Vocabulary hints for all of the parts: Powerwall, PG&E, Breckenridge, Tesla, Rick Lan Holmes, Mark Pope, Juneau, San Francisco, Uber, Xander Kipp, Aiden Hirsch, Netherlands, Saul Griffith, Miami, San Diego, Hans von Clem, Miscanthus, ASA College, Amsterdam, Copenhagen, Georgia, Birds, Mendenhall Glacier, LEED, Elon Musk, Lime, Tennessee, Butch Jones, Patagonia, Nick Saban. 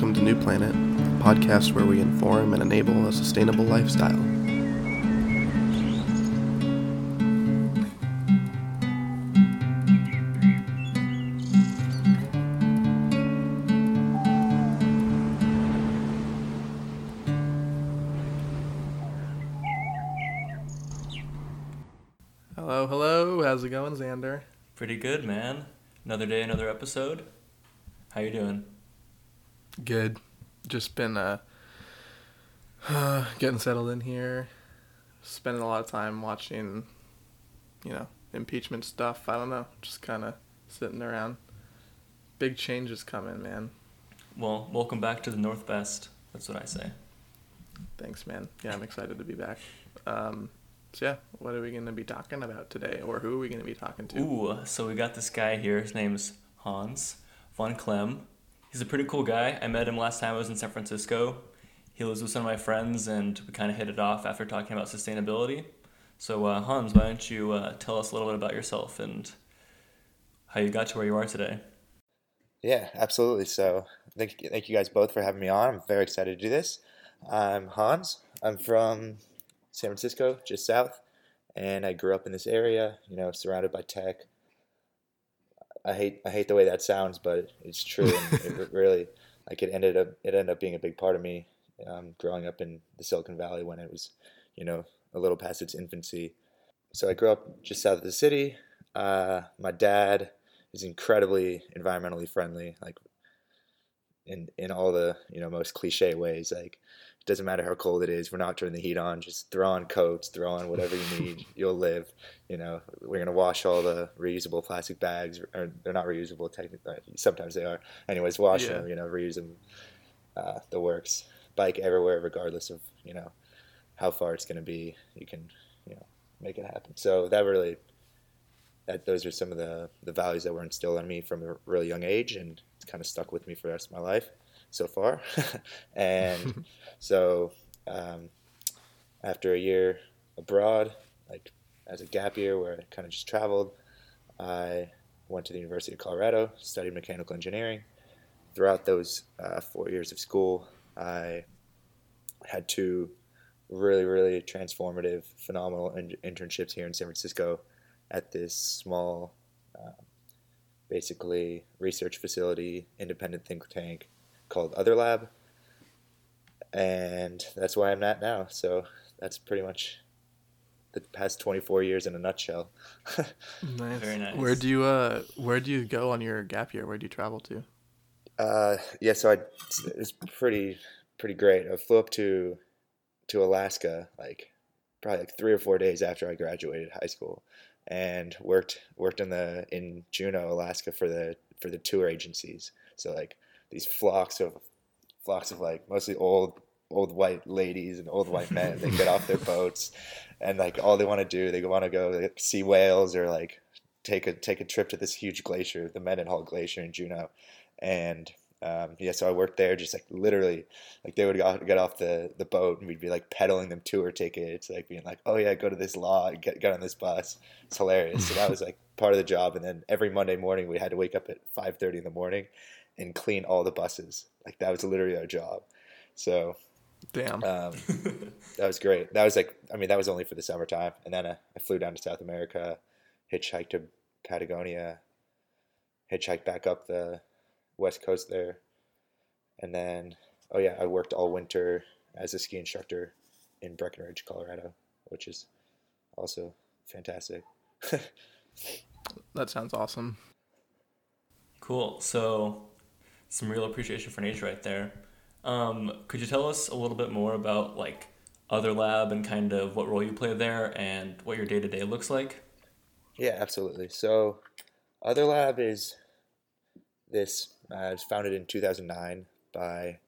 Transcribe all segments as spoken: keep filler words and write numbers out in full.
Welcome to New Planet, a podcast where we inform and enable a sustainable lifestyle. Hello, hello. How's it going, Xander? Pretty good, man. Another day, another episode. How you doing? Good. Just been uh, uh, getting settled in here, spending a lot of time watching, you know, impeachment stuff. I don't know, just kind of sitting around. Big changes coming, man. Well, welcome back to the Northwest. That's what I say. Thanks, man. Yeah, I'm excited to be back. Um, so yeah, what are we going to be talking about today, or who are we going to be talking to? Ooh, so we got this guy here. His name's Hans von Clem. He's a pretty cool guy. I met him last time I was in San Francisco. He lives with some of my friends, and we kind of hit it off after talking about sustainability. So, uh, Hans, why don't you uh, tell us a little bit about yourself and how you got to where you are today? Yeah, absolutely. So, thank, thank you guys both for having me on. I'm very excited to do this. I'm Hans. I'm from San Francisco, just south, and I grew up in this area, you know, surrounded by tech. I hate I hate the way that sounds, but it's true. And it really, like it ended up it ended up being a big part of me um, growing up in the Silicon Valley when it was, you know, a little past its infancy. So I grew up just south of the city. Uh, my dad is incredibly environmentally friendly, like in in all the you know most cliche ways. Like it doesn't matter how cold it is. We're not turning the heat on. Just throw on coats. Throw on whatever you need. You'll live. You know, we're gonna wash all the reusable plastic bags. Or they're not reusable technically. Sometimes they are. Anyways, wash yeah. them. You know, reuse them. Uh, the works. Bike everywhere, regardless of you know how far it's gonna be. You can you know make it happen. So that really, that those are some of the the values that were instilled in me from a really young age, and kind of stuck with me for the rest of my life so far. And so um, after a year abroad, like as a gap year where I kind of just traveled, I went to the University of Colorado, studied mechanical engineering. Throughout those uh, four years of school, I had two really, really transformative, phenomenal in- internships here in San Francisco at this small uh, basically research facility, independent think tank called Other Lab. And that's why I'm at now. So that's pretty much the past twenty-four years in a nutshell. Nice. Very nice. Where do you, uh, where do you go on your gap year? Where do you travel to? Uh, yeah, so I, it was pretty, pretty great. I flew up to, to Alaska, like probably like three or four days after I graduated high school. And worked worked in the in Juneau, Alaska for the for the tour agencies. So like these flocks of flocks of like mostly old old white ladies and old white men. They get off their boats, and like all they want to do, they want to go like, see whales or like take a take a trip to this huge glacier, the Mendenhall Glacier in Juneau. And um, yeah, so I worked there, just like literally, like they would get off the, the boat and we'd be like peddling them tour tickets, like being like, oh yeah, go to this lodge, get, get on this bus. It's hilarious. So that was like part of the job. And then every Monday morning we had to wake up at five thirty in the morning and clean all the buses. Like that was literally our job. So damn, um, that was great. That was like, I mean, that was only for the summertime. And then I, I flew down to South America, hitchhiked to Patagonia, hitchhiked back up the West Coast there, and then oh yeah I worked all winter as a ski instructor in Breckenridge, Colorado, which is also fantastic. That sounds awesome. Cool. So some real appreciation for nature right there. Um could you tell us a little bit more about like Other Lab and kind of what role you play there and what your day-to-day looks like? Yeah, absolutely. So Other Lab is this uh, was founded in two thousand nine by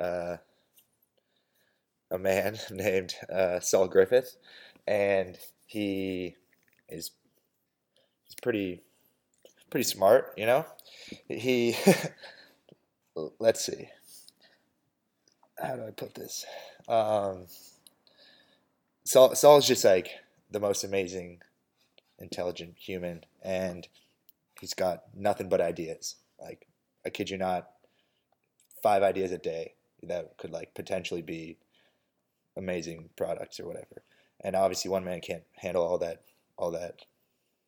uh, a man named uh, Saul Griffith, and he is he's pretty pretty smart, you know. He let's see, how do I put this? Um, Saul Saul's just like the most amazing, intelligent human, and he's got nothing but ideas. Like, I kid you not, five ideas a day that could like potentially be amazing products or whatever. And obviously one man can't handle all that, all that,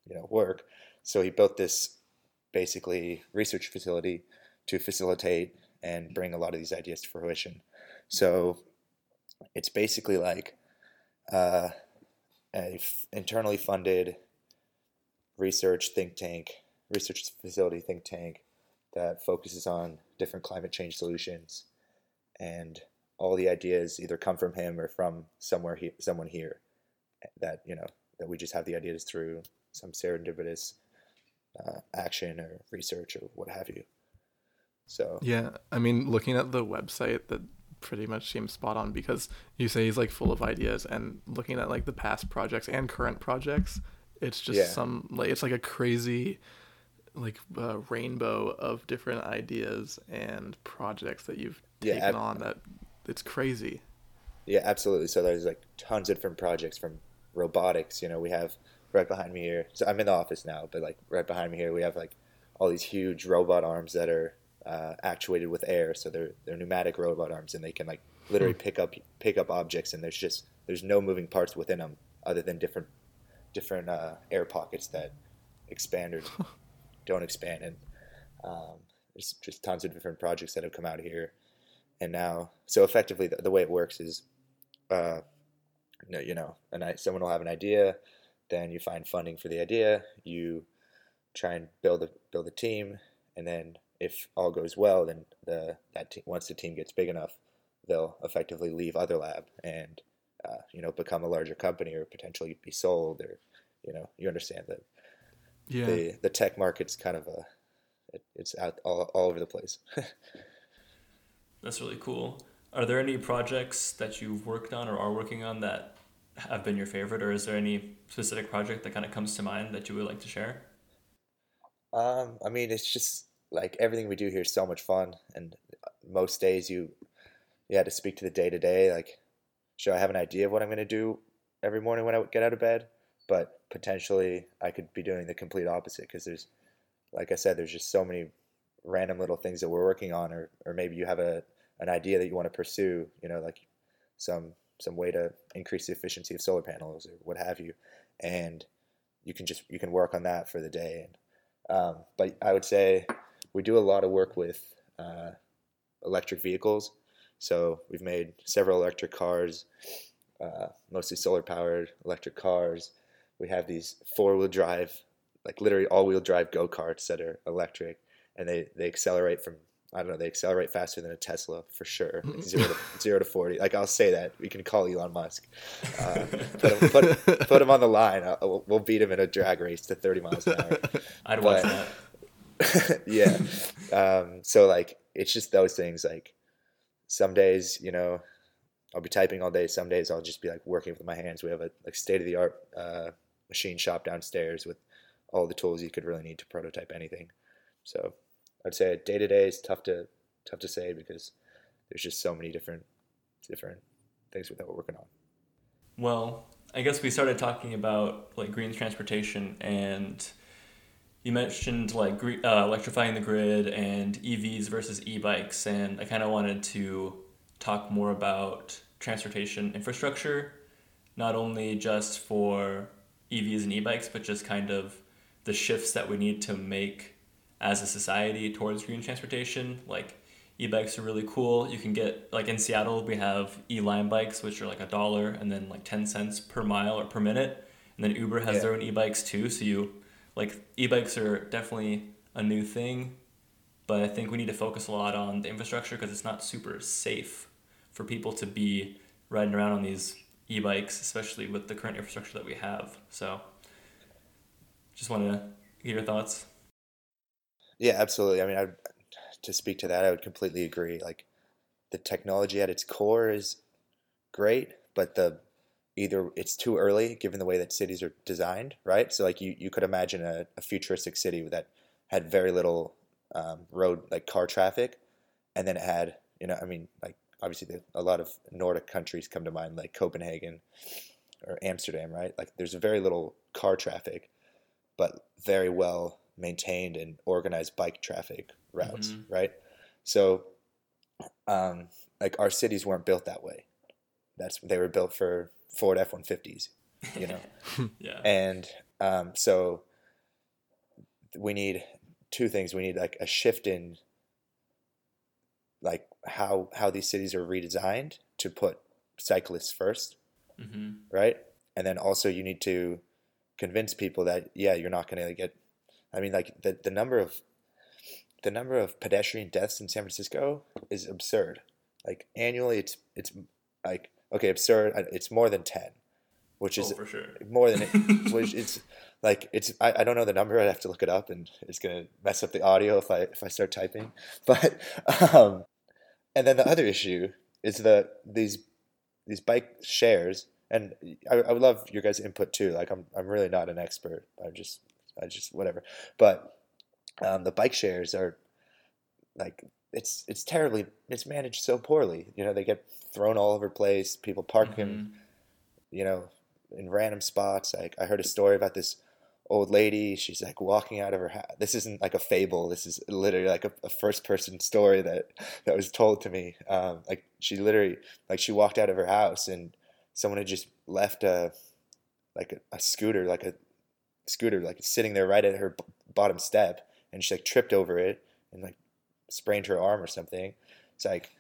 you know, work. So he built this basically research facility to facilitate and bring a lot of these ideas to fruition. So it's basically like uh, a f- internally funded research think tank, research facility think tank that focuses on different climate change solutions, and all the ideas either come from him or from somewhere he, someone here that, you know, that we just have the ideas through some serendipitous uh, action or research or what have you. So yeah, I mean, looking at the website, that pretty much seems spot on, because you say he's like full of ideas, and looking at like the past projects and current projects, it's just yeah. some like it's like a crazy like uh, rainbow of different ideas and projects that you've taken yeah, ab- on that it's crazy. Yeah, absolutely. So there's like tons of different projects, from robotics. You know, we have right behind me here. So I'm in the office now, but like right behind me here, we have like all these huge robot arms that are uh, actuated with air. So they're they're pneumatic robot arms, and they can like literally pick up pick up objects. And there's just there's no moving parts within them other than different different uh, air pockets that expand or don't expand. And um, there's just tons of different projects that have come out here. And now, so effectively, the, the way it works is, uh, you know, and someone will have an idea, then you find funding for the idea, you try and build a build a team, and then if all goes well, then the that te- once the team gets big enough, they'll effectively leave Other Lab and uh, you know become a larger company or potentially be sold, or you know you understand that. Yeah. The the tech market's kind of a it, it's out all all over the place. That's really cool. Are there any projects that you've worked on or are working on that have been your favorite, or is there any specific project that kind of comes to mind that you would like to share? Um, I mean, it's just like everything we do here is so much fun, and most days you you have to speak to the day to day. Like, sure, I have an idea of what I'm going to do every morning when I get out of bed, but potentially I could be doing the complete opposite, because there's, like I said, there's just so many random little things that we're working on, or or maybe you have a an idea that you want to pursue, you know, like some some way to increase the efficiency of solar panels or what have you, and you can just you can work on that for the day. And um, but I would say we do a lot of work with uh, electric vehicles, so we've made several electric cars, uh, mostly solar powered electric cars. We have these four wheel drive, like literally all wheel drive go karts that are electric, and they they accelerate from, I don't know, they accelerate faster than a Tesla for sure. Like zero, to, zero to forty. Like, I'll say that. We can call Elon Musk. Uh, put, him, put, put him on the line. I'll, we'll beat him in a drag race to thirty miles an hour. I'd but, watch that. Yeah. Um, so, like, it's just those things. Like, some days, you know, I'll be typing all day. Some days I'll just be, like, working with my hands. We have a like state-of-the-art uh, machine shop downstairs with all the tools you could really need to prototype anything. So I'd say day to day is tough to tough to say, because there's just so many different different things that we're working on. Well, I guess we started talking about like green transportation, and you mentioned like uh, electrifying the grid and E Vs versus e-bikes, and I kind of wanted to talk more about transportation infrastructure, not only just for E Vs and e-bikes, but just kind of the shifts that we need to make as a society towards green transportation. Like, e-bikes are really cool. You can get, like in Seattle, we have e-Lime bikes, which are like a dollar and then like ten cents per mile or per minute. And then Uber has yeah. their own e-bikes too. So you, like, e-bikes are definitely a new thing, but I think we need to focus a lot on the infrastructure, because it's not super safe for people to be riding around on these e-bikes, especially with the current infrastructure that we have. So just want to get your thoughts. Yeah, absolutely. I mean, I, to speak to that, I would completely agree. Like, the technology at its core is great, but the either it's too early given the way that cities are designed, right? So, like, you, you could imagine a, a futuristic city that had very little um, road, like, car traffic, and then it had, you know, I mean, like, obviously the, a lot of Nordic countries come to mind, like Copenhagen or Amsterdam, right? Like, there's very little car traffic, but very well maintained and organized bike traffic routes, mm-hmm. right? So um, like our cities weren't built that way. That's they were built for Ford F one fifties, you know. Yeah. And um, so we need two things. We need like a shift in like how how these cities are redesigned to put cyclists first, mm-hmm. right? And then also you need to convince people that yeah, you're not going to get. I mean, like the the number of the number of pedestrian deaths in San Francisco is absurd. Like annually, it's it's like okay, absurd. It's more than ten, which oh, is for sure. more than it, which it's like it's. I, I don't know the number. I'd have to look it up, and it's gonna mess up the audio if I if I start typing. But um, and then the other issue is the these these bike shares, and I, I would love your guys' input too. Like I'm I'm really not an expert. I'm just I just whatever, but um, the bike shares are like it's it's terribly it's managed so poorly. You know, they get thrown all over place. People park mm-hmm. them, you know, in random spots. Like I heard a story about this old lady. She's like walking out of her house. This isn't like a fable. This is literally like a, a first person story that that was told to me. Um, like she literally like she walked out of her house and someone had just left a like a, a scooter like a scooter like sitting there right at her b- bottom step, and she like tripped over it and like sprained her arm or something. It's like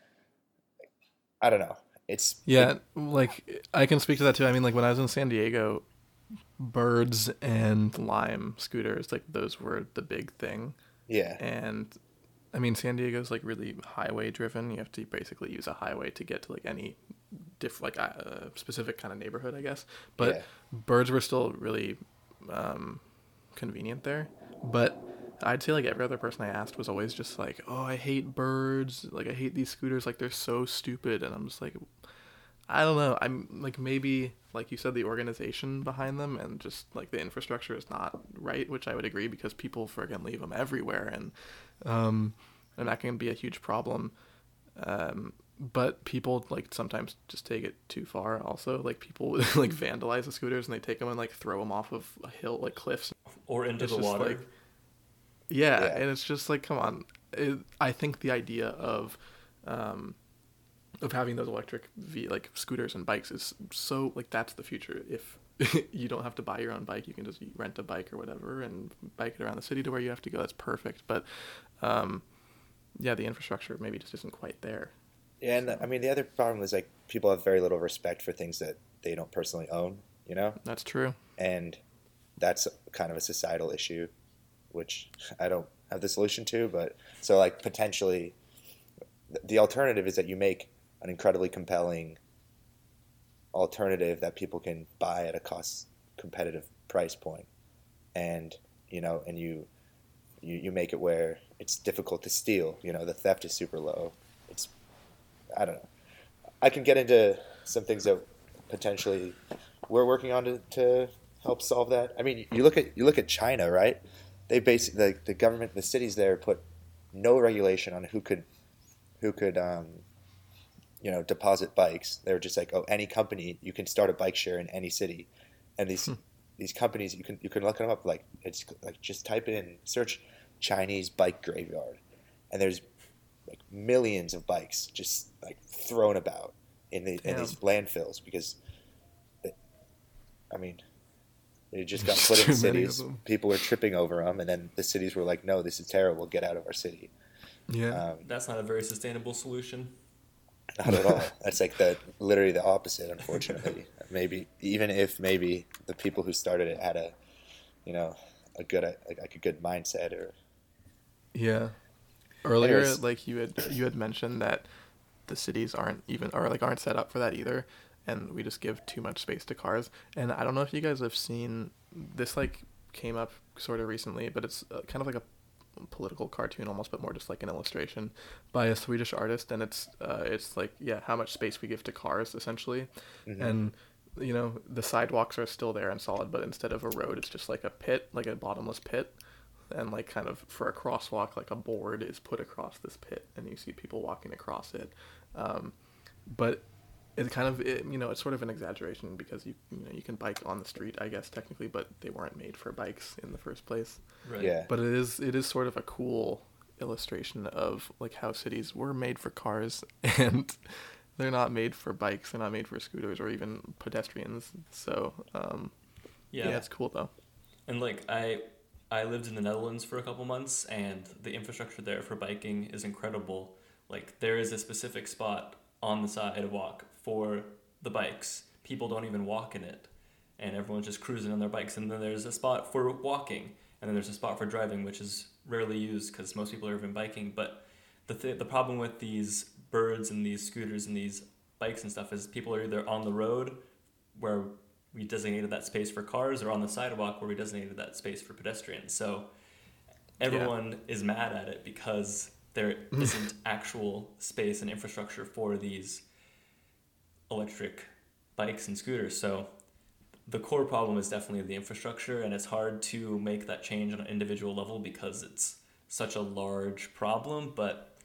I don't know. It's yeah, it, like I can speak to that too. I mean, like when I was in San Diego, Birds and Lime scooters, like those were the big thing. Yeah. And I mean, San Diego's like really highway driven. You have to basically use a highway to get to like any diff like a uh, specific kind of neighborhood, I guess. But yeah. Birds were still really um convenient there, but I'd say like every other person I asked was always just like, oh, I hate Birds, like I hate these scooters, like they're so stupid. And I'm just like, I don't know, I'm like, maybe like you said, the organization behind them and just like the infrastructure is not right, which I would agree, because people friggin' leave them everywhere, and um and that can be a huge problem. um But people, like, sometimes just take it too far also. Like, people, like, vandalize the scooters, and they take them and, like, throw them off of a hill, like, cliffs. Or into it's the water. Like, yeah, yeah, and it's just, like, come on. It, I think the idea of um, of having those electric, v, like, scooters and bikes is so, like, that's the future. If you don't have to buy your own bike, you can just rent a bike or whatever and bike it around the city to where you have to go. That's perfect. But, um, yeah, the infrastructure maybe just isn't quite there. Yeah, and I mean, the other problem is, like, people have very little respect for things that they don't personally own, you know? That's true. And that's kind of a societal issue, which I don't have the solution to. But so, like, potentially the alternative is that you make an incredibly compelling alternative that people can buy at a cost competitive price point. And, you know, and you, you, you make it where it's difficult to steal. You know, the theft is super low. It's I don't know. I can get into some things that potentially we're working on to, to help solve that. I mean, you look at you look at China, right? They basically the, the government, the cities there put no regulation on who could who could um, you know, deposit bikes. They were just like, oh, any company, you can start a bike share in any city, and these hmm. these companies you can you can look them up. Like it's like just type in search Chinese bike graveyard, and there's like millions of bikes just like thrown about in the Damn. in these landfills because, they, I mean, they just got put in cities. People were tripping over them, and then the cities were like, "No, this is terrible. Get out of our city." Yeah, um, that's not a very sustainable solution. Not at all. That's like the literally the opposite. Unfortunately, maybe even if maybe the people who started it had a, you know, a good like, like a good mindset or. Yeah. Earlier, Anyways. like you had you had mentioned that the cities aren't even or like aren't set up for that either, and we just give too much space to cars. And I don't know if you guys have seen this, like came up sort of recently, but it's kind of like a political cartoon almost, but more just like an illustration by a Swedish artist. And it's uh, it's like yeah, how much space we give to cars essentially, mm-hmm. and you know the sidewalks are still there and solid, but instead of a road, it's just like a pit, like a bottomless pit. And like kind of for a crosswalk, like a board is put across this pit, and you see people walking across it. Um, but it kind of, it, you know, it's sort of an exaggeration because you you know you can bike on the street, I guess technically, but they weren't made for bikes in the first place. Right. Yeah. But it is it is sort of a cool illustration of like how cities were made for cars and they're not made for bikes, they're not made for scooters or even pedestrians. So um yeah, yeah it's cool though. And like I I lived in the Netherlands for a couple months, and the infrastructure there for biking is incredible. Like there is a specific spot on the sidewalk for the bikes. People don't even walk in it, and everyone's just cruising on their bikes. And then there's a spot for walking, and then there's a spot for driving, which is rarely used because most people are even biking. But the th- the problem with these birds and these scooters and these bikes and stuff is people are either on the road, where we designated that space for cars, or on the sidewalk, where we designated that space for pedestrians. So everyone yeah. is mad at it because there isn't actual space and infrastructure for these electric bikes and scooters. So the core problem is definitely the infrastructure, and it's hard to make that change on an individual level because it's such a large problem. But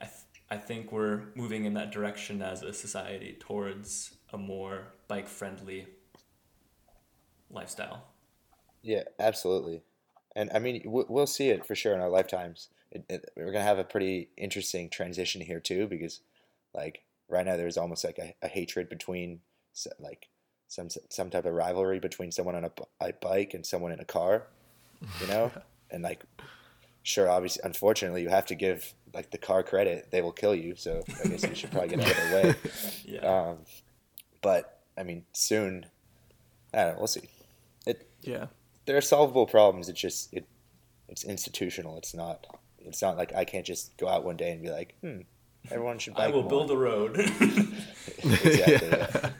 I th- I think we're moving in that direction as a society towards a more bike-friendly lifestyle. Yeah, absolutely. And I mean, we'll see it for sure in our lifetimes. It, it, we're going to have a pretty interesting transition here too, because like right now there's almost like a, a hatred between like some some type of rivalry between someone on a, a bike and someone in a car, you know? yeah. And like, sure, obviously, unfortunately, you have to give like the car credit. They will kill you, so I guess you should probably get out of their way. yeah. Um, but I mean, soon, I don't know, we'll see. It, yeah. There are solvable problems. It's just it, it's institutional. It's not. It's not like I can't just go out one day and be like, hmm, everyone should bike. I will more. build a road. exactly. Yeah. Yeah.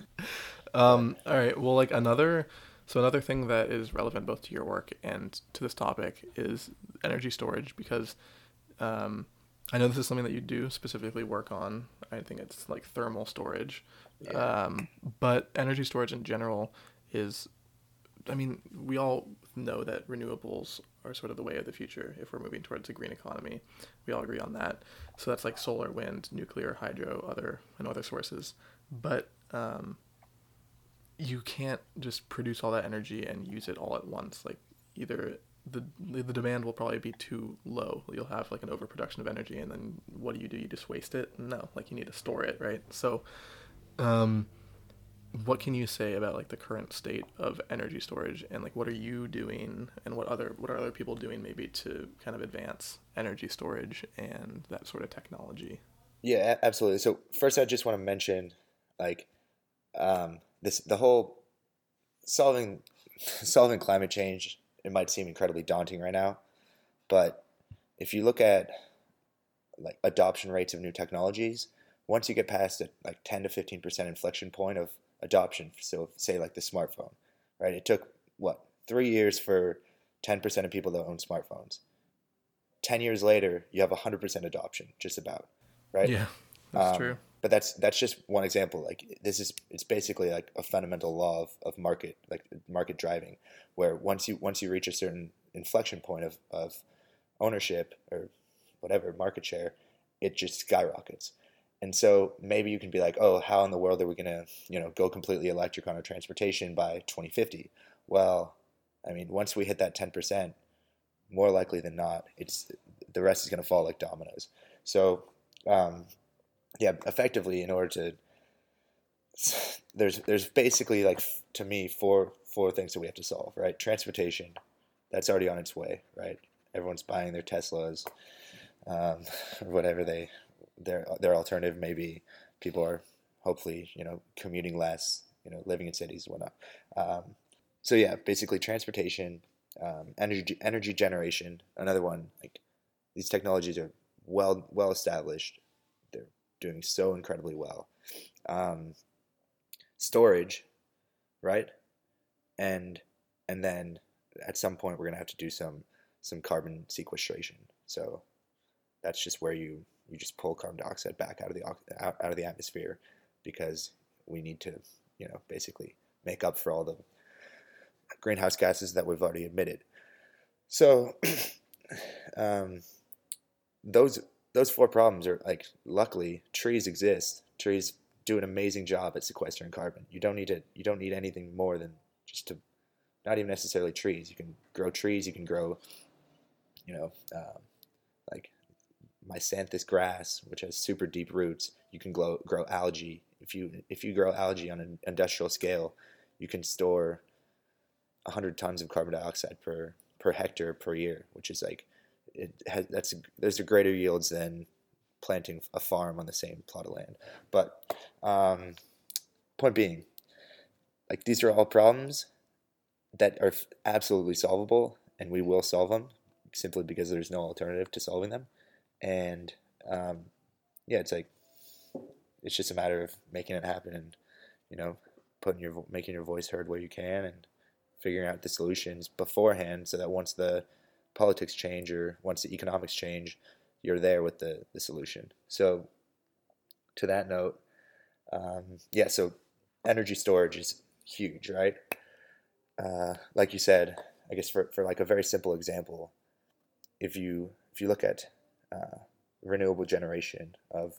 Um, all right. Well, like another, so another thing that is relevant both to your work and to this topic is energy storage, because um, I know this is something that you do specifically work on. I think it's like thermal storage, yeah. um, but energy storage in general is, I mean, we all know that renewables are sort of the way of the future if we're moving towards a green economy. We all agree on that. So that's like solar, wind, nuclear, hydro, other and other sources. But um, you can't just produce all that energy and use it all at once. Like either the the demand will probably be too low. You'll have like an overproduction of energy, and then what do you do? You just waste it? No, like you need to store it, right? So um, what can you say about like the current state of energy storage, and like what are you doing, and what other what are other people doing maybe to kind of advance energy storage and that sort of technology? Yeah, absolutely. So first, I just want to mention like um, this the whole solving solving climate change. It might seem incredibly daunting right now, but if you look at like adoption rates of new technologies, once you get past a like ten to fifteen percent inflection point of adoption, so say like the smartphone, right? It took what three years for ten percent of people that own smartphones. ten years later, you have one hundred percent adoption, just about, right? Yeah, that's um, true. But that's that's just one example. Like this is it's basically like a fundamental law of, of market, like market driving, where once you once you reach a certain inflection point of of ownership or whatever market share, it just skyrockets. And so maybe you can be like, oh, how in the world are we going to, you know, go completely electric on our transportation by twenty fifty? Well, I mean, once we hit that ten percent, more likely than not, it's the rest is going to fall like dominoes. So, um, yeah, effectively, in order to there's there's basically like to me four four things that we have to solve, right? Transportation, that's already on its way, right? Everyone's buying their Teslas, um, or whatever they. Their their alternative may be people are hopefully, you know, commuting less, you know, living in cities and whatnot. Um, so yeah, basically transportation, um, energy energy generation. Another one, like these technologies are well well established. They're doing so incredibly well. Um, storage, right? And and then at some point we're gonna have to do some some carbon sequestration. So that's just where you. You just pull carbon dioxide back out of the out, out of the atmosphere, because we need to, you know, basically make up for all the greenhouse gases that we've already emitted. So, um, those those four problems are like luckily trees exist. Trees do an amazing job at sequestering carbon. You don't need to you don't need anything more than just to, not even necessarily trees. You can grow trees. You can grow, you know, um, like Miscanthus grass, which has super deep roots. You can grow, grow algae. If you if you grow algae on an industrial scale, you can store one hundred tons of carbon dioxide per per hectare per year, which is like it has that's a, those are greater yields than planting a farm on the same plot of land. But um, point being, like these are all problems that are absolutely solvable, and we will solve them simply because there's no alternative to solving them. And um, yeah, it's like it's just a matter of making it happen, and you know, putting your making your voice heard where you can, and figuring out the solutions beforehand, so that once the politics change or once the economics change, you're there with the the solution. So, to that note, um, yeah. So, energy storage is huge, right? Uh, like you said, I guess for, for like a very simple example, if you if you look at uh, renewable generation of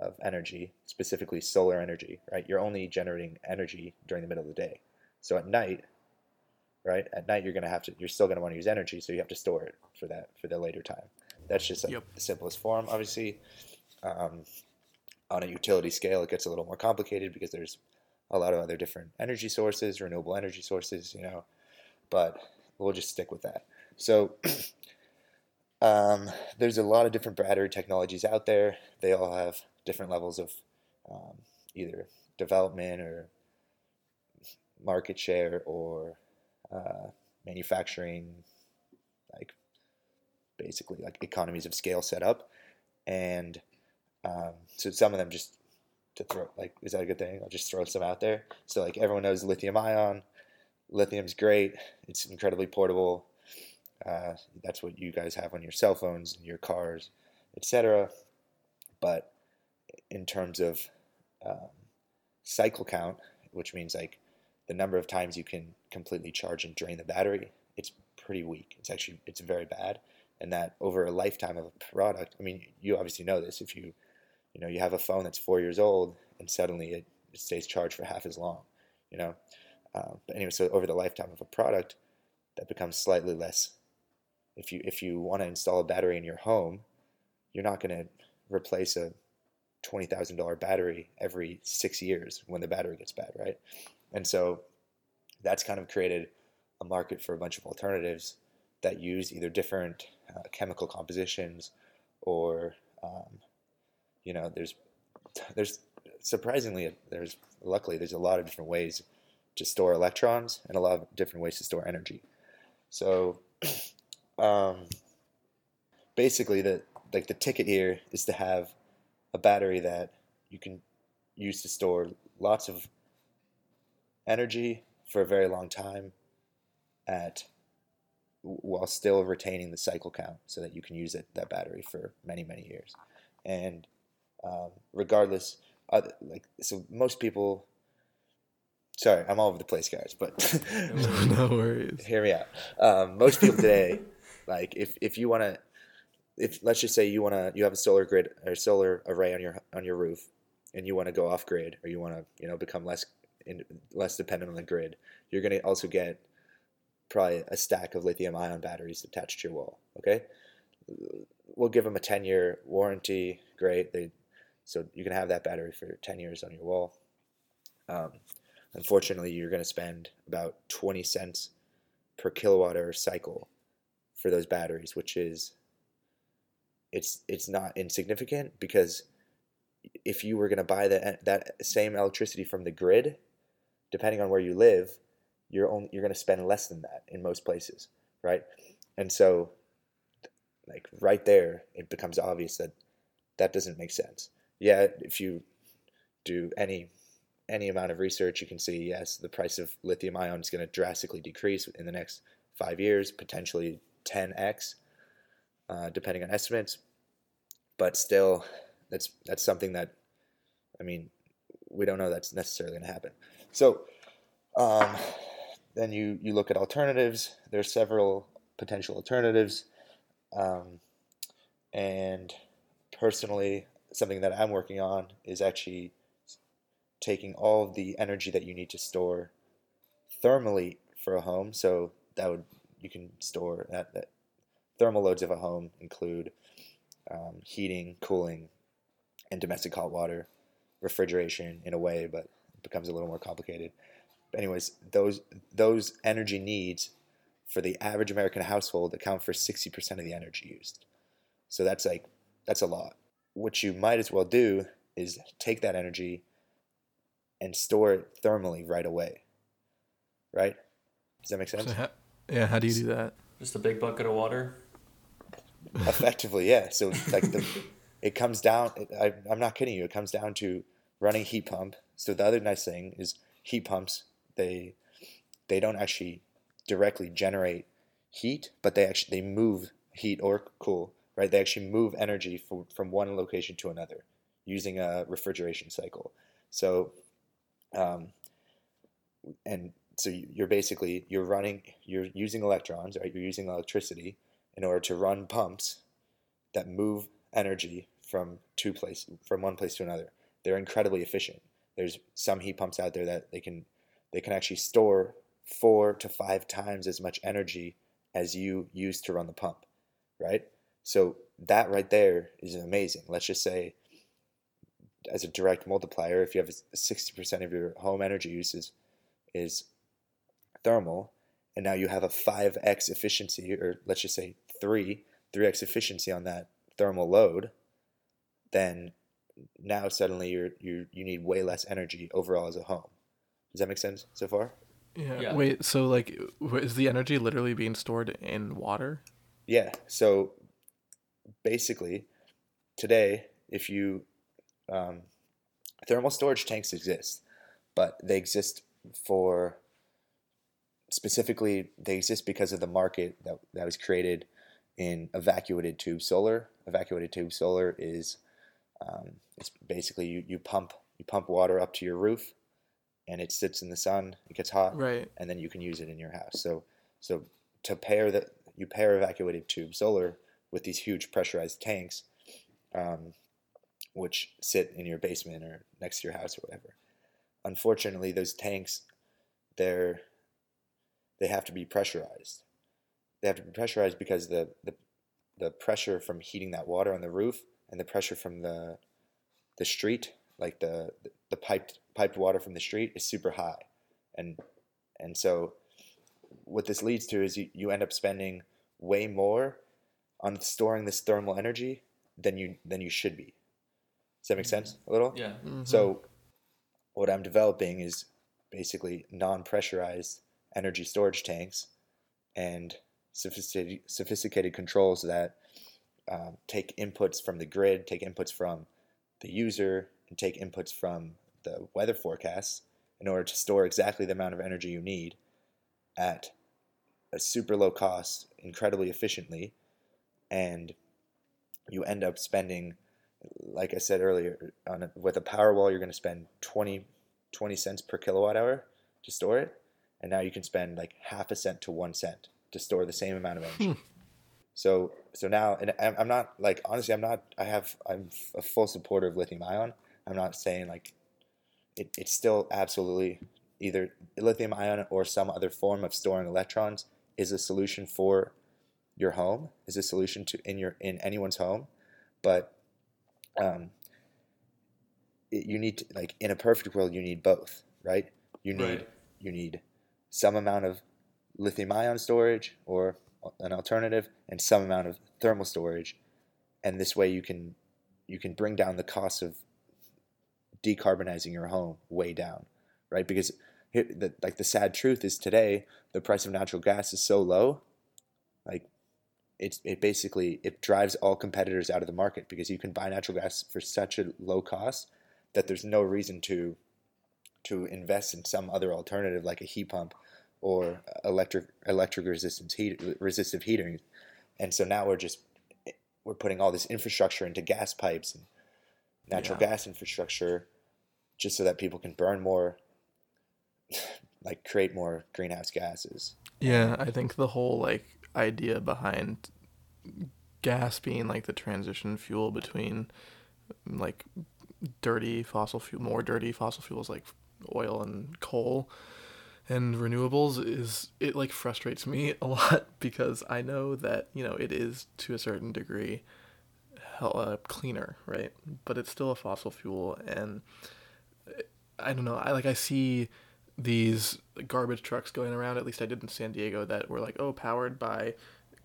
of energy, specifically solar energy, right? You're only generating energy during the middle of the day. So at night, right? At night, you're gonna have to you're still gonna want to use energy, so you have to store it for that for the later time. That's just like yep. the simplest form, obviously. Um, on a utility scale, it gets a little more complicated because there's a lot of other different energy sources, renewable energy sources, you know, but we'll just stick with that. So um, there's a lot of different battery technologies out there. They all have different levels of um, either development or market share or uh, manufacturing, like basically like economies of scale set up. And um, so some of them just to throw, like, is that a good thing? I'll just throw some out there. So like everyone knows lithium ion. Lithium's great. It's incredibly portable. Uh, that's what you guys have on your cell phones and your cars, et cetera. But in terms of um, cycle count, which means like the number of times you can completely charge and drain the battery, it's pretty weak. It's actually, it's very bad. And that over a lifetime of a product, I mean, you obviously know this. If you, you know, you have a phone that's four years old and suddenly it, it stays charged for half as long, you know. Uh, but anyway, so over the lifetime of a product, that becomes slightly less. If you if you want to install a battery in your home, you're not going to replace a twenty thousand dollars battery every six years when the battery gets bad, right? And so that's kind of created a market for a bunch of alternatives that use either different uh, chemical compositions, or um, you know, there's there's surprisingly there's luckily there's a lot of different ways to store electrons and a lot of different ways to store energy. So um, basically, the like the ticket here is to have a battery that you can use to store lots of energy for a very long time at while still retaining the cycle count, so that you can use it, that battery for many, many years. And um, regardless, other, like so most people, sorry, I'm all over the place, guys, but no worries. Hear me out. Um, most people today, like if, if you want to, if let's just say you want to, you have a solar grid or solar array on your on your roof, and you want to go off grid, or you want to, you know, become less in, less dependent on the grid, you're going to also get probably a stack of lithium-ion batteries attached to your wall, okay? We'll give them a ten-year warranty, great. They, so you can have that battery for ten years on your wall. Um, unfortunately, you're going to spend about twenty cents per kilowatt hour cycle for those batteries, which is, it's it's not insignificant, because if you were going to buy the, that same electricity from the grid, depending on where you live, you're only you're going to spend less than that in most places, right? And so, like right there, it becomes obvious that that doesn't make sense. Yeah, if you do any any amount of research, you can see, yes, the price of lithium ion is going to drastically decrease in the next five years, potentially ten x, uh, depending on estimates. But still, that's that's something that, I mean, we don't know that's necessarily going to happen. So, um. Then you, you look at alternatives. There are several potential alternatives. Um, and personally, something that I'm working on is actually taking all of the energy that you need to store thermally for a home. So that would you can store that, that thermal loads of a home include um, heating, cooling, and domestic hot water, refrigeration in a way, but it becomes a little more complicated. But anyways, those those energy needs for the average American household account for sixty percent of the energy used. So that's like, that's a lot. What you might as well do is take that energy and store it thermally right away, right? Does that make sense? So how, yeah, how do you do that? Just a big bucket of water? Effectively, yeah. So like the, it comes down, I, I'm not kidding you, it comes down to running a heat pump. So the other nice thing is heat pumps, they they don't actually directly generate heat, but they actually they move heat or cool, right? They actually move energy from, from one location to another using a refrigeration cycle. So, um, and so you're basically, you're running, you're using electrons, right? You're using electricity in order to run pumps that move energy from two place, from one place to another. They're incredibly efficient. There's some heat pumps out there that they can, they can actually store four to five times as much energy as you use to run the pump, right? So that right there is amazing. Let's just say, as a direct multiplier, if you have sixty percent of your home energy use is, is thermal, and now you have a five x efficiency, or let's just say three, three x efficiency on that thermal load, then now suddenly you're, you you need way less energy overall as a home. Does that make sense so far? Yeah. yeah. Wait, so like, is the energy literally being stored in water? Yeah. So basically, today, if you... Um, thermal storage tanks exist, but they exist for specifically they exist because of the market that, that was created in evacuated tube solar. Evacuated tube solar is um, it's basically you, you pump you pump water up to your roof, and it sits in the sun. It gets hot, right? And then you can use it in your house. So so to pair that you pair evacuated tube solar with these huge pressurized tanks. Um, which sit in your basement or next to your house or whatever. Unfortunately, those tanks, they're, they have to be pressurized. They have to be pressurized because the, the the pressure from heating that water on the roof and the pressure from the the street, like the the piped piped water from the street, is super high. And and so what this leads to is you, you end up spending way more on storing this thermal energy than you than you should be. Does that make sense a little? Yeah. Mm-hmm. So what I'm developing is basically non-pressurized energy storage tanks and sophisticated, sophisticated controls that um, take inputs from the grid, take inputs from the user, and take inputs from the weather forecasts in order to store exactly the amount of energy you need at a super low cost, incredibly efficiently, and you end up spending... Like I said earlier, on a, with a Powerwall, you're going to spend twenty, twenty cents per kilowatt hour to store it. And now you can spend like half a cent to one cent to store the same amount of energy. Hmm. So so now, and I'm not like, honestly, I'm not, I have, I'm a full supporter of lithium ion. I'm not saying like, it, it's still absolutely either lithium ion or some other form of storing electrons is a solution for your home, is a solution to in your, in anyone's home. But Um, it, you need to, like in a perfect world, you need both, right? You need right. you need some amount of lithium ion storage or an alternative, and some amount of thermal storage, and this way you can you can bring down the cost of decarbonizing your home way down, right? Because here, the, like the sad truth is today the price of natural gas is so low, like. It's it basically it drives all competitors out of the market because you can buy natural gas for such a low cost that there's no reason to to invest in some other alternative like a heat pump or electric electric resistance heat resistive heating, and so now we're just we're putting all this infrastructure into gas pipes and natural yeah. gas infrastructure just so that people can burn more, like create more greenhouse gases. Yeah, I think the whole like. idea behind gas being like the transition fuel between like dirty fossil fuel, more dirty fossil fuels like oil and coal and renewables is it like frustrates me a lot because I know that, you know, it is to a certain degree uh, cleaner, right? But it's still a fossil fuel, and I don't know. I like I see these garbage trucks going around. At least I did in San Diego, that were like, oh, powered by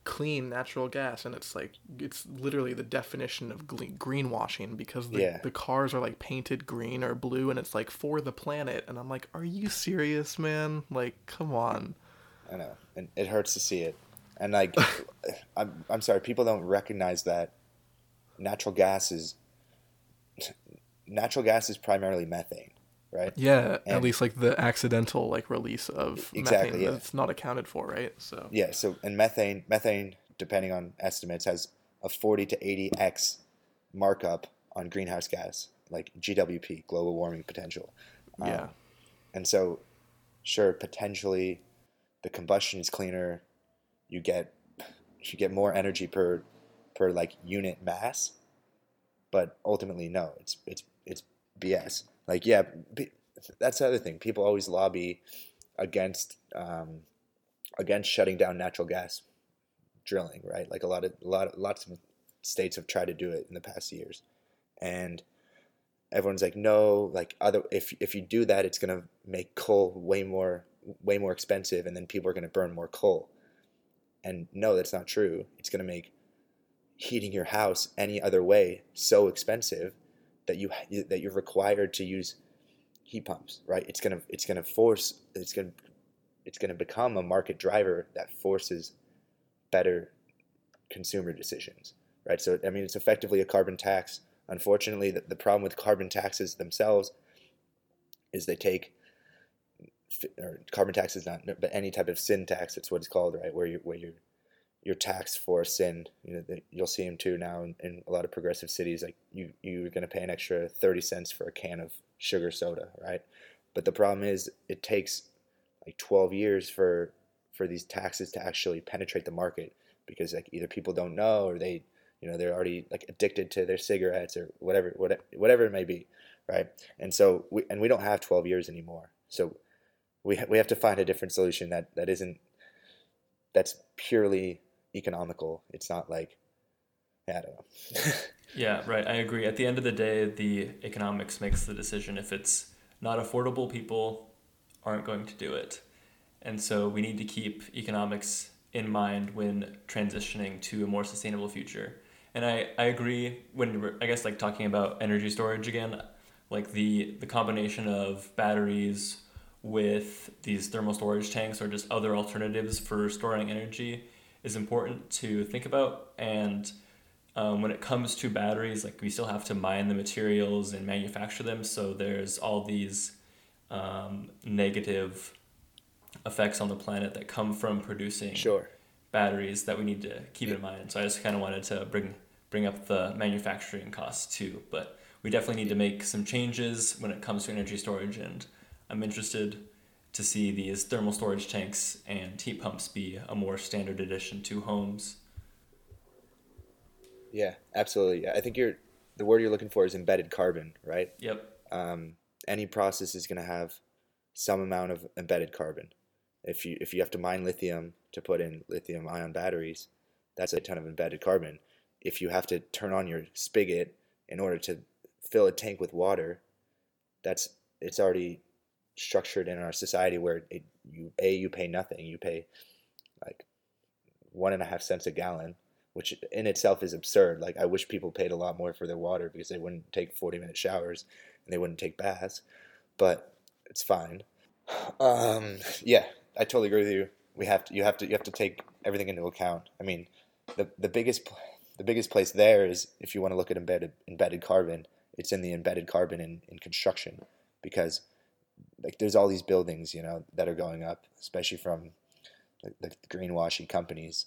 clean natural gas, and it's like it's literally the definition of greenwashing, because the, yeah. the cars are like painted green or blue, and it's like for the planet, and I'm like, are you serious, man? Like, come on. I know, and it hurts to see it. And like, I'm I'm sorry, people don't recognize that natural gas is natural gas is primarily methane, right? Yeah, and at least like the accidental like release of exactly, methane yeah. that's not accounted for, right? So yeah, so and methane methane depending on estimates has a forty to eighty x markup on greenhouse gas, like G W P, global warming potential. Um, yeah, and so sure, potentially the combustion is cleaner. You get you get more energy per per like unit mass, but ultimately no, it's it's it's B S. Like yeah, b- that's the other thing. People always lobby against um, against shutting down natural gas drilling, right? Like a lot of a lot lots of states have tried to do it in the past years, and everyone's like, no, like other if if you do that, it's gonna make coal way more way more expensive, and then people are gonna burn more coal. And no, that's not true. It's going to make heating your house any other way so expensive that you that you're required to use heat pumps, right? It's going to it's going to force it's going to, it's going to become a market driver that forces better consumer decisions, right? So I mean, it's effectively a carbon tax. Unfortunately, the, the problem with carbon taxes themselves is they take. Or carbon tax is not, but any type of sin tax, that's what it's called, right? Where you where you're, you're taxed for a sin. You know, the, you'll see them too now in, in a lot of progressive cities. Like you you're going to pay an extra thirty cents for a can of sugar soda, right? But the problem is, it takes like twelve years for for these taxes to actually penetrate the market, because like either people don't know, or they you know they're already like addicted to their cigarettes or whatever whatever whatever it may be, right? And so we and we don't have twelve years anymore, so. We we have to find a different solution that, that isn't that's purely economical. It's not like I don't know. Yeah, right. I agree. At the end of the day, the economics makes the decision. If it's not affordable, people aren't going to do it, and so we need to keep economics in mind when transitioning to a more sustainable future. And I, I agree when we're, I guess like talking about energy storage again, like the the combination of batteries with these thermal storage tanks or just other alternatives for storing energy is important to think about. And um, when it comes to batteries, like we still have to mine the materials and manufacture them. So there's all these um, negative effects on the planet that come from producing sure. batteries that we need to keep yeah. in mind. So I just kind of wanted to bring bring up the manufacturing costs too. But we definitely need to make some changes when it comes to energy storage, and I'm interested to see these thermal storage tanks and heat pumps be a more standard addition to homes. Yeah, absolutely. I think you're, the word you're looking for is embedded carbon, right? Yep. Um, any process is going to have some amount of embedded carbon. If you if you have to mine lithium to put in lithium ion batteries, that's a ton of embedded carbon. If you have to turn on your spigot in order to fill a tank with water, that's it's already structured in our society where it, you a you pay nothing, you pay like one and a half cents a gallon, which in itself is absurd. Like I wish people paid a lot more for their water, because they wouldn't take forty minute showers and they wouldn't take baths, but it's fine. Um, yeah, I totally agree with you. We have to you have to you have to take everything into account. I mean, the the biggest the biggest place there is, if you want to look at embedded embedded carbon, it's in the embedded carbon in, in construction, because like there's all these buildings, you know, that are going up, especially from the, the greenwashing companies.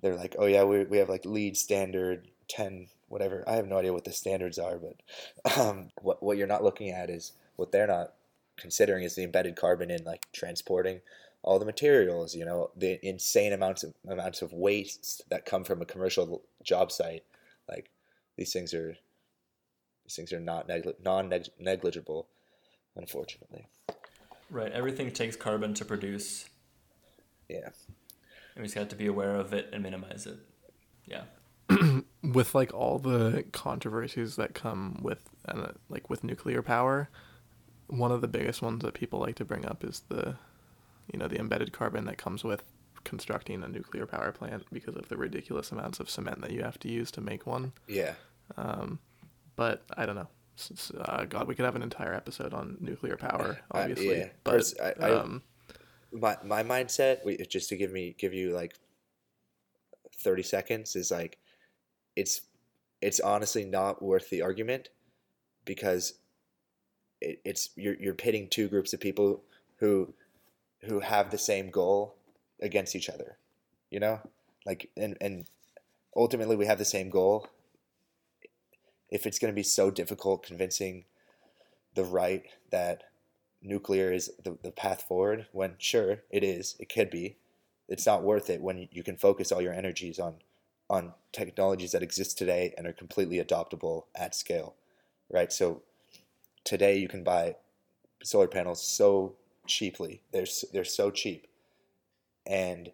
They're like, oh yeah, we we have like LEED standard ten, whatever. I have no idea what the standards are, but um, what what you're not looking at is what they're not considering is the embedded carbon in like transporting all the materials, you know, the insane amounts of amounts of waste that come from a commercial job site. Like these things are these things are not negli- non-negligible. Unfortunately. Right. Everything takes carbon to produce. Yeah. And we just have to be aware of it and minimize it. Yeah. with like all the controversies that come with uh, like with nuclear power, one of the biggest ones that people like to bring up is the, you know, the embedded carbon that comes with constructing a nuclear power plant because of the ridiculous amounts of cement that you have to use to make one. Yeah. Um, but I don't know. Uh, God, we could have an entire episode on nuclear power, obviously. Uh, yeah. But I, I, um, my my mindset, we, just to give me give you like thirty seconds, is like it's it's honestly not worth the argument because it, it's you're you're pitting two groups of people who who have the same goal against each other, you know, like and and ultimately we have the same goal. If it's going to be so difficult convincing the right that nuclear is the, the path forward, when sure it is, it could be, it's not worth it when you can focus all your energies on on technologies that exist today and are completely adoptable at scale, right? So today you can buy solar panels so cheaply. They're they're so cheap, and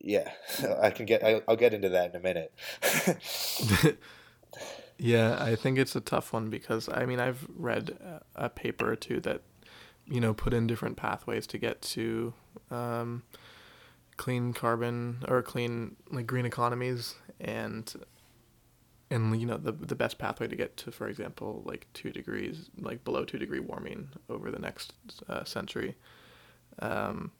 yeah, I can get I, I'll get into that in a minute. Yeah, I think it's a tough one because, I mean, I've read a paper or two that, you know, put in different pathways to get to um, clean carbon or clean, like, green economies. And, and you know, the the best pathway to get to, for example, like two degrees, like below two degree warming over the next uh, century. Um,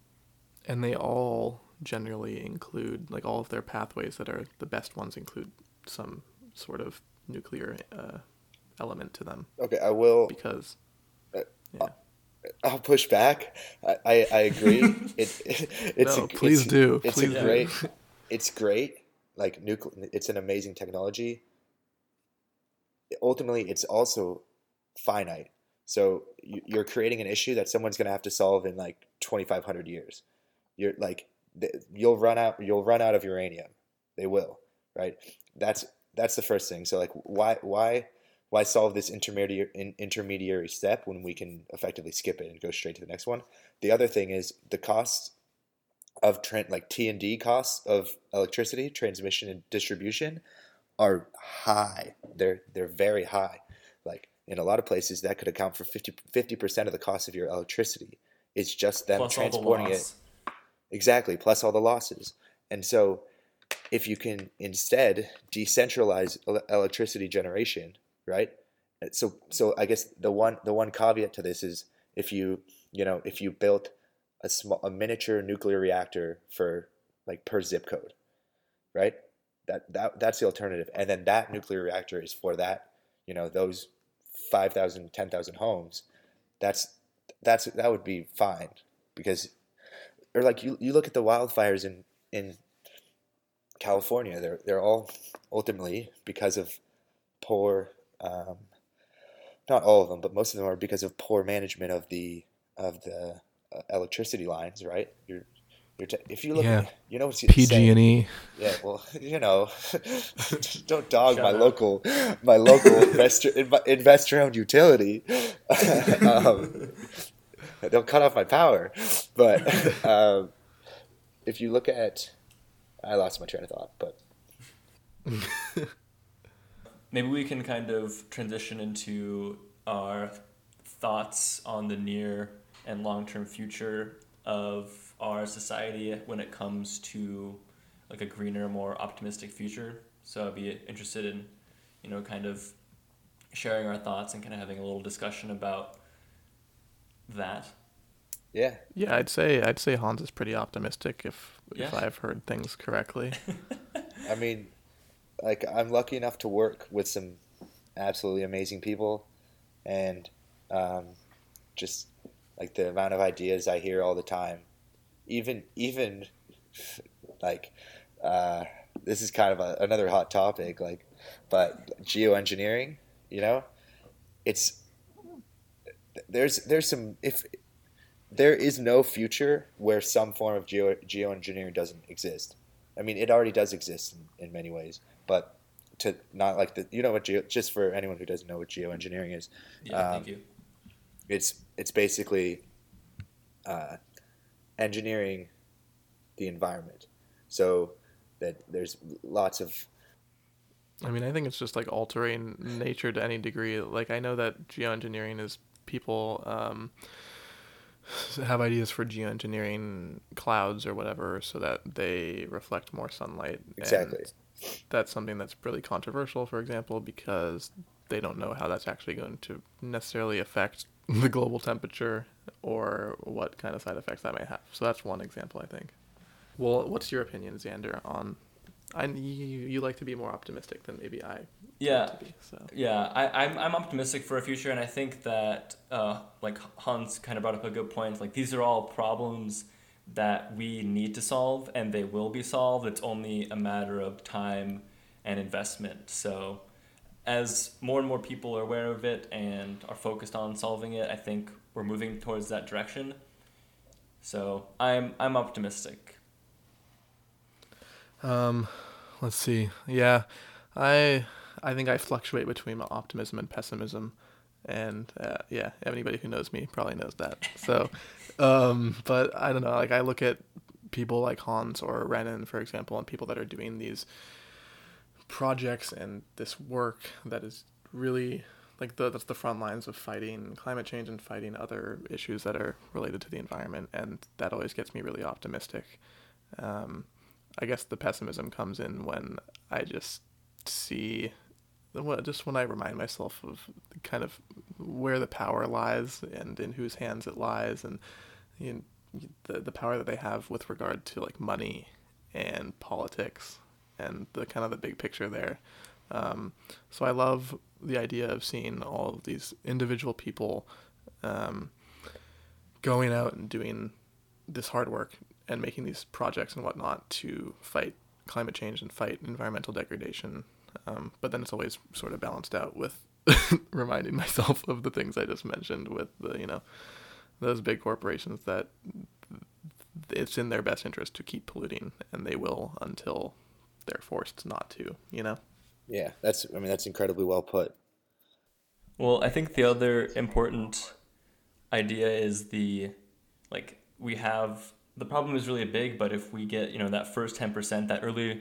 and they all generally include, like, all of their pathways that are the best ones include some sort of nuclear uh, element to them. Okay, I will because uh, yeah. I'll push back. I, I, I agree. it, it it's no, a, please it's, do. It's please a great. Do. It's great. Like nuclear, it's an amazing technology. Ultimately, it's also finite. So you're creating an issue that someone's going to have to solve in like twenty-five hundred years. You're like you'll run out. You'll run out of uranium. They will. Right. That's That's the first thing. So, like, why, why, why solve this intermediary in, intermediary step when we can effectively skip it and go straight to the next one? The other thing is the cost of trend, like T and D costs of electricity transmission and distribution, are high. They're they're very high. Like in a lot of places, that could account for fifty percent of the cost of your electricity. It's just them plus transporting it. Exactly. Plus all the losses, and so. If you can instead decentralize ele- electricity generation, right? So, so I guess the one the one caveat to this is if you you know if you built a small a miniature nuclear reactor for like per zip code, right? That that that's the alternative, and then that nuclear reactor is for that you know those five thousand, ten thousand homes. That's that's that would be fine because, or like you you look at the wildfires in in. California, they're they're all ultimately because of poor, um, not all of them, but most of them are because of poor management of the of the uh, electricity lines, right? You're, you're te- if you look, yeah. at, you know what's P G and E. Yeah, well, you know, don't dog Shut my up. local my local investor investor owned utility. um, don't cut off my power, but um, if you look at. I lost my train of thought, but maybe we can kind of transition into our thoughts on the near and long-term future of our society when it comes to like a greener, more optimistic future. So I'd be interested in, you know, kind of sharing our thoughts and kind of having a little discussion about that. Yeah. Yeah, I'd say I'd say Hans is pretty optimistic if yeah. if I've heard things correctly. I mean, like I'm lucky enough to work with some absolutely amazing people, and um, just like the amount of ideas I hear all the time, even even like uh, this is kind of a, another hot topic, like but geoengineering, you know, it's there's there's some if. There is no future where some form of geo geoengineering doesn't exist. I mean, it already does exist in, in many ways, but to not like the you know what geo, just for anyone who doesn't know what geoengineering is. Yeah, um, thank you. It's it's basically uh, engineering the environment so that there's lots of I mean, I think it's just like altering nature to any degree. Like, I know that geoengineering is people um, have ideas for geoengineering clouds or whatever so that they reflect more sunlight. Exactly. And that's something that's really controversial, for example, because they don't know how that's actually going to necessarily affect the global temperature or what kind of side effects that may have. So that's one example, I think. Well, what's your opinion, Xander, on... And you, you like to be more optimistic than maybe I yeah like to be, so. yeah I, I'm I'm optimistic for a future, and I think that uh, like Hans kind of brought up a good point. Like, these are all problems that we need to solve, and they will be solved. It's only a matter of time and investment. So as more and more people are aware of it and are focused on solving it, I think we're moving towards that direction. So I'm I'm optimistic. Um, let's see. Yeah, I I think I fluctuate between optimism and pessimism, and uh, yeah, anybody who knows me probably knows that. So, um, but I don't know. Like, I look at people like Hans or Renan, for example, and people that are doing these projects and this work that is really like the that's the front lines of fighting climate change and fighting other issues that are related to the environment, and that always gets me really optimistic. Um. I guess the pessimism comes in when I just see, just when I remind myself of kind of where the power lies and in whose hands it lies, and you know, the the power that they have with regard to like money and politics and the kind of the big picture there. Um, so I love the idea of seeing all of these individual people um, going out and doing this hard work and making these projects and whatnot to fight climate change and fight environmental degradation. Um, but then it's always sort of balanced out with reminding myself of the things I just mentioned with the, you know, those big corporations that it's in their best interest to keep polluting, and they will until they're forced not to, you know? Yeah, that's, I mean, that's incredibly well put. Well, I think the other important idea is the, like, we have, the problem is really big, but if we get, you know, that first ten percent, that early,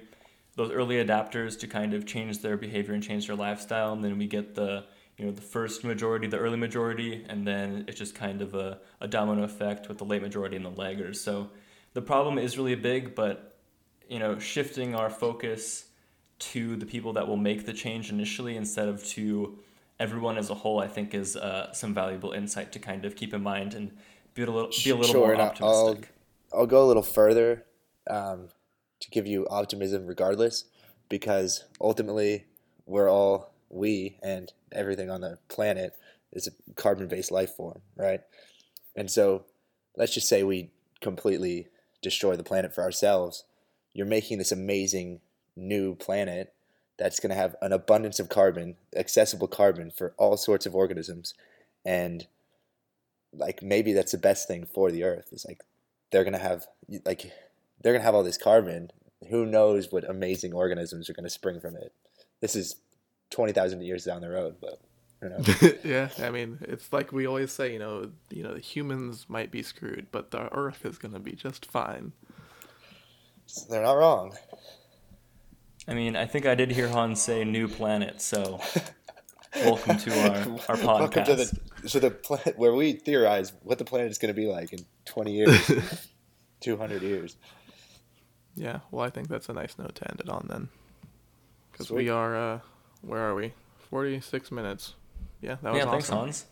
those early adapters to kind of change their behavior and change their lifestyle, and then we get the, you know, the first majority, the early majority, and then it's just kind of a, a domino effect with the late majority and the laggers. So the problem is really big, but, you know, shifting our focus to the people that will make the change initially instead of to everyone as a whole, I think is uh, some valuable insight to kind of keep in mind and be a little, be a little sure, more optimistic. I'll go a little further um, to give you optimism regardless, because ultimately we're all, we and everything on the planet is a carbon-based life form, right? And so let's just say we completely destroy the planet for ourselves. You're making this amazing new planet that's going to have an abundance of carbon, accessible carbon for all sorts of organisms. And like, maybe that's the best thing for the Earth. It's like, they're gonna have like they're gonna have all this carbon. Who knows what amazing organisms are gonna spring from it? This is twenty thousand years down the road, but you know. Yeah, I mean, it's like we always say, you know, you know, the humans might be screwed, but the Earth is gonna be just fine. So they're not wrong. I mean, I think I did hear Hans say "new planet," so welcome to our our podcast. Welcome to the so the planet where we theorize what the planet is going to be like in twenty years, two hundred years. Yeah, well, I think that's a nice note to end it on then, because we are uh, where are we? forty-six minutes. Yeah, that was yeah, awesome. Thanks, Hans.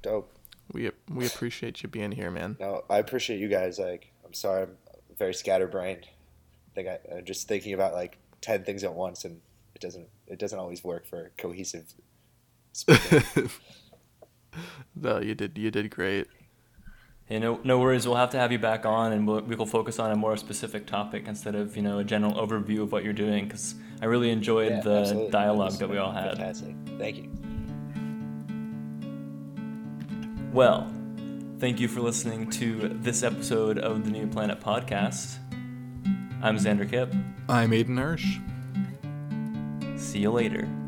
Dope. We we appreciate you being here, man. No, I appreciate you guys. Like, I'm sorry, I'm very scatterbrained. I think I, I'm just thinking about like ten things at once, and it doesn't it doesn't always work for cohesive speaking. No, you did. You did great. Hey, no, no worries. We'll have to have you back on, and we'll, we'll focus on a more specific topic instead of, you know, a general overview of what you're doing. Because I really enjoyed yeah, the absolutely. dialogue that we all had. Fantastic. Thank you. Well, thank you for listening to this episode of the New Planet Podcast. I'm Xander Kipp. I'm Aiden Hirsch. See you later.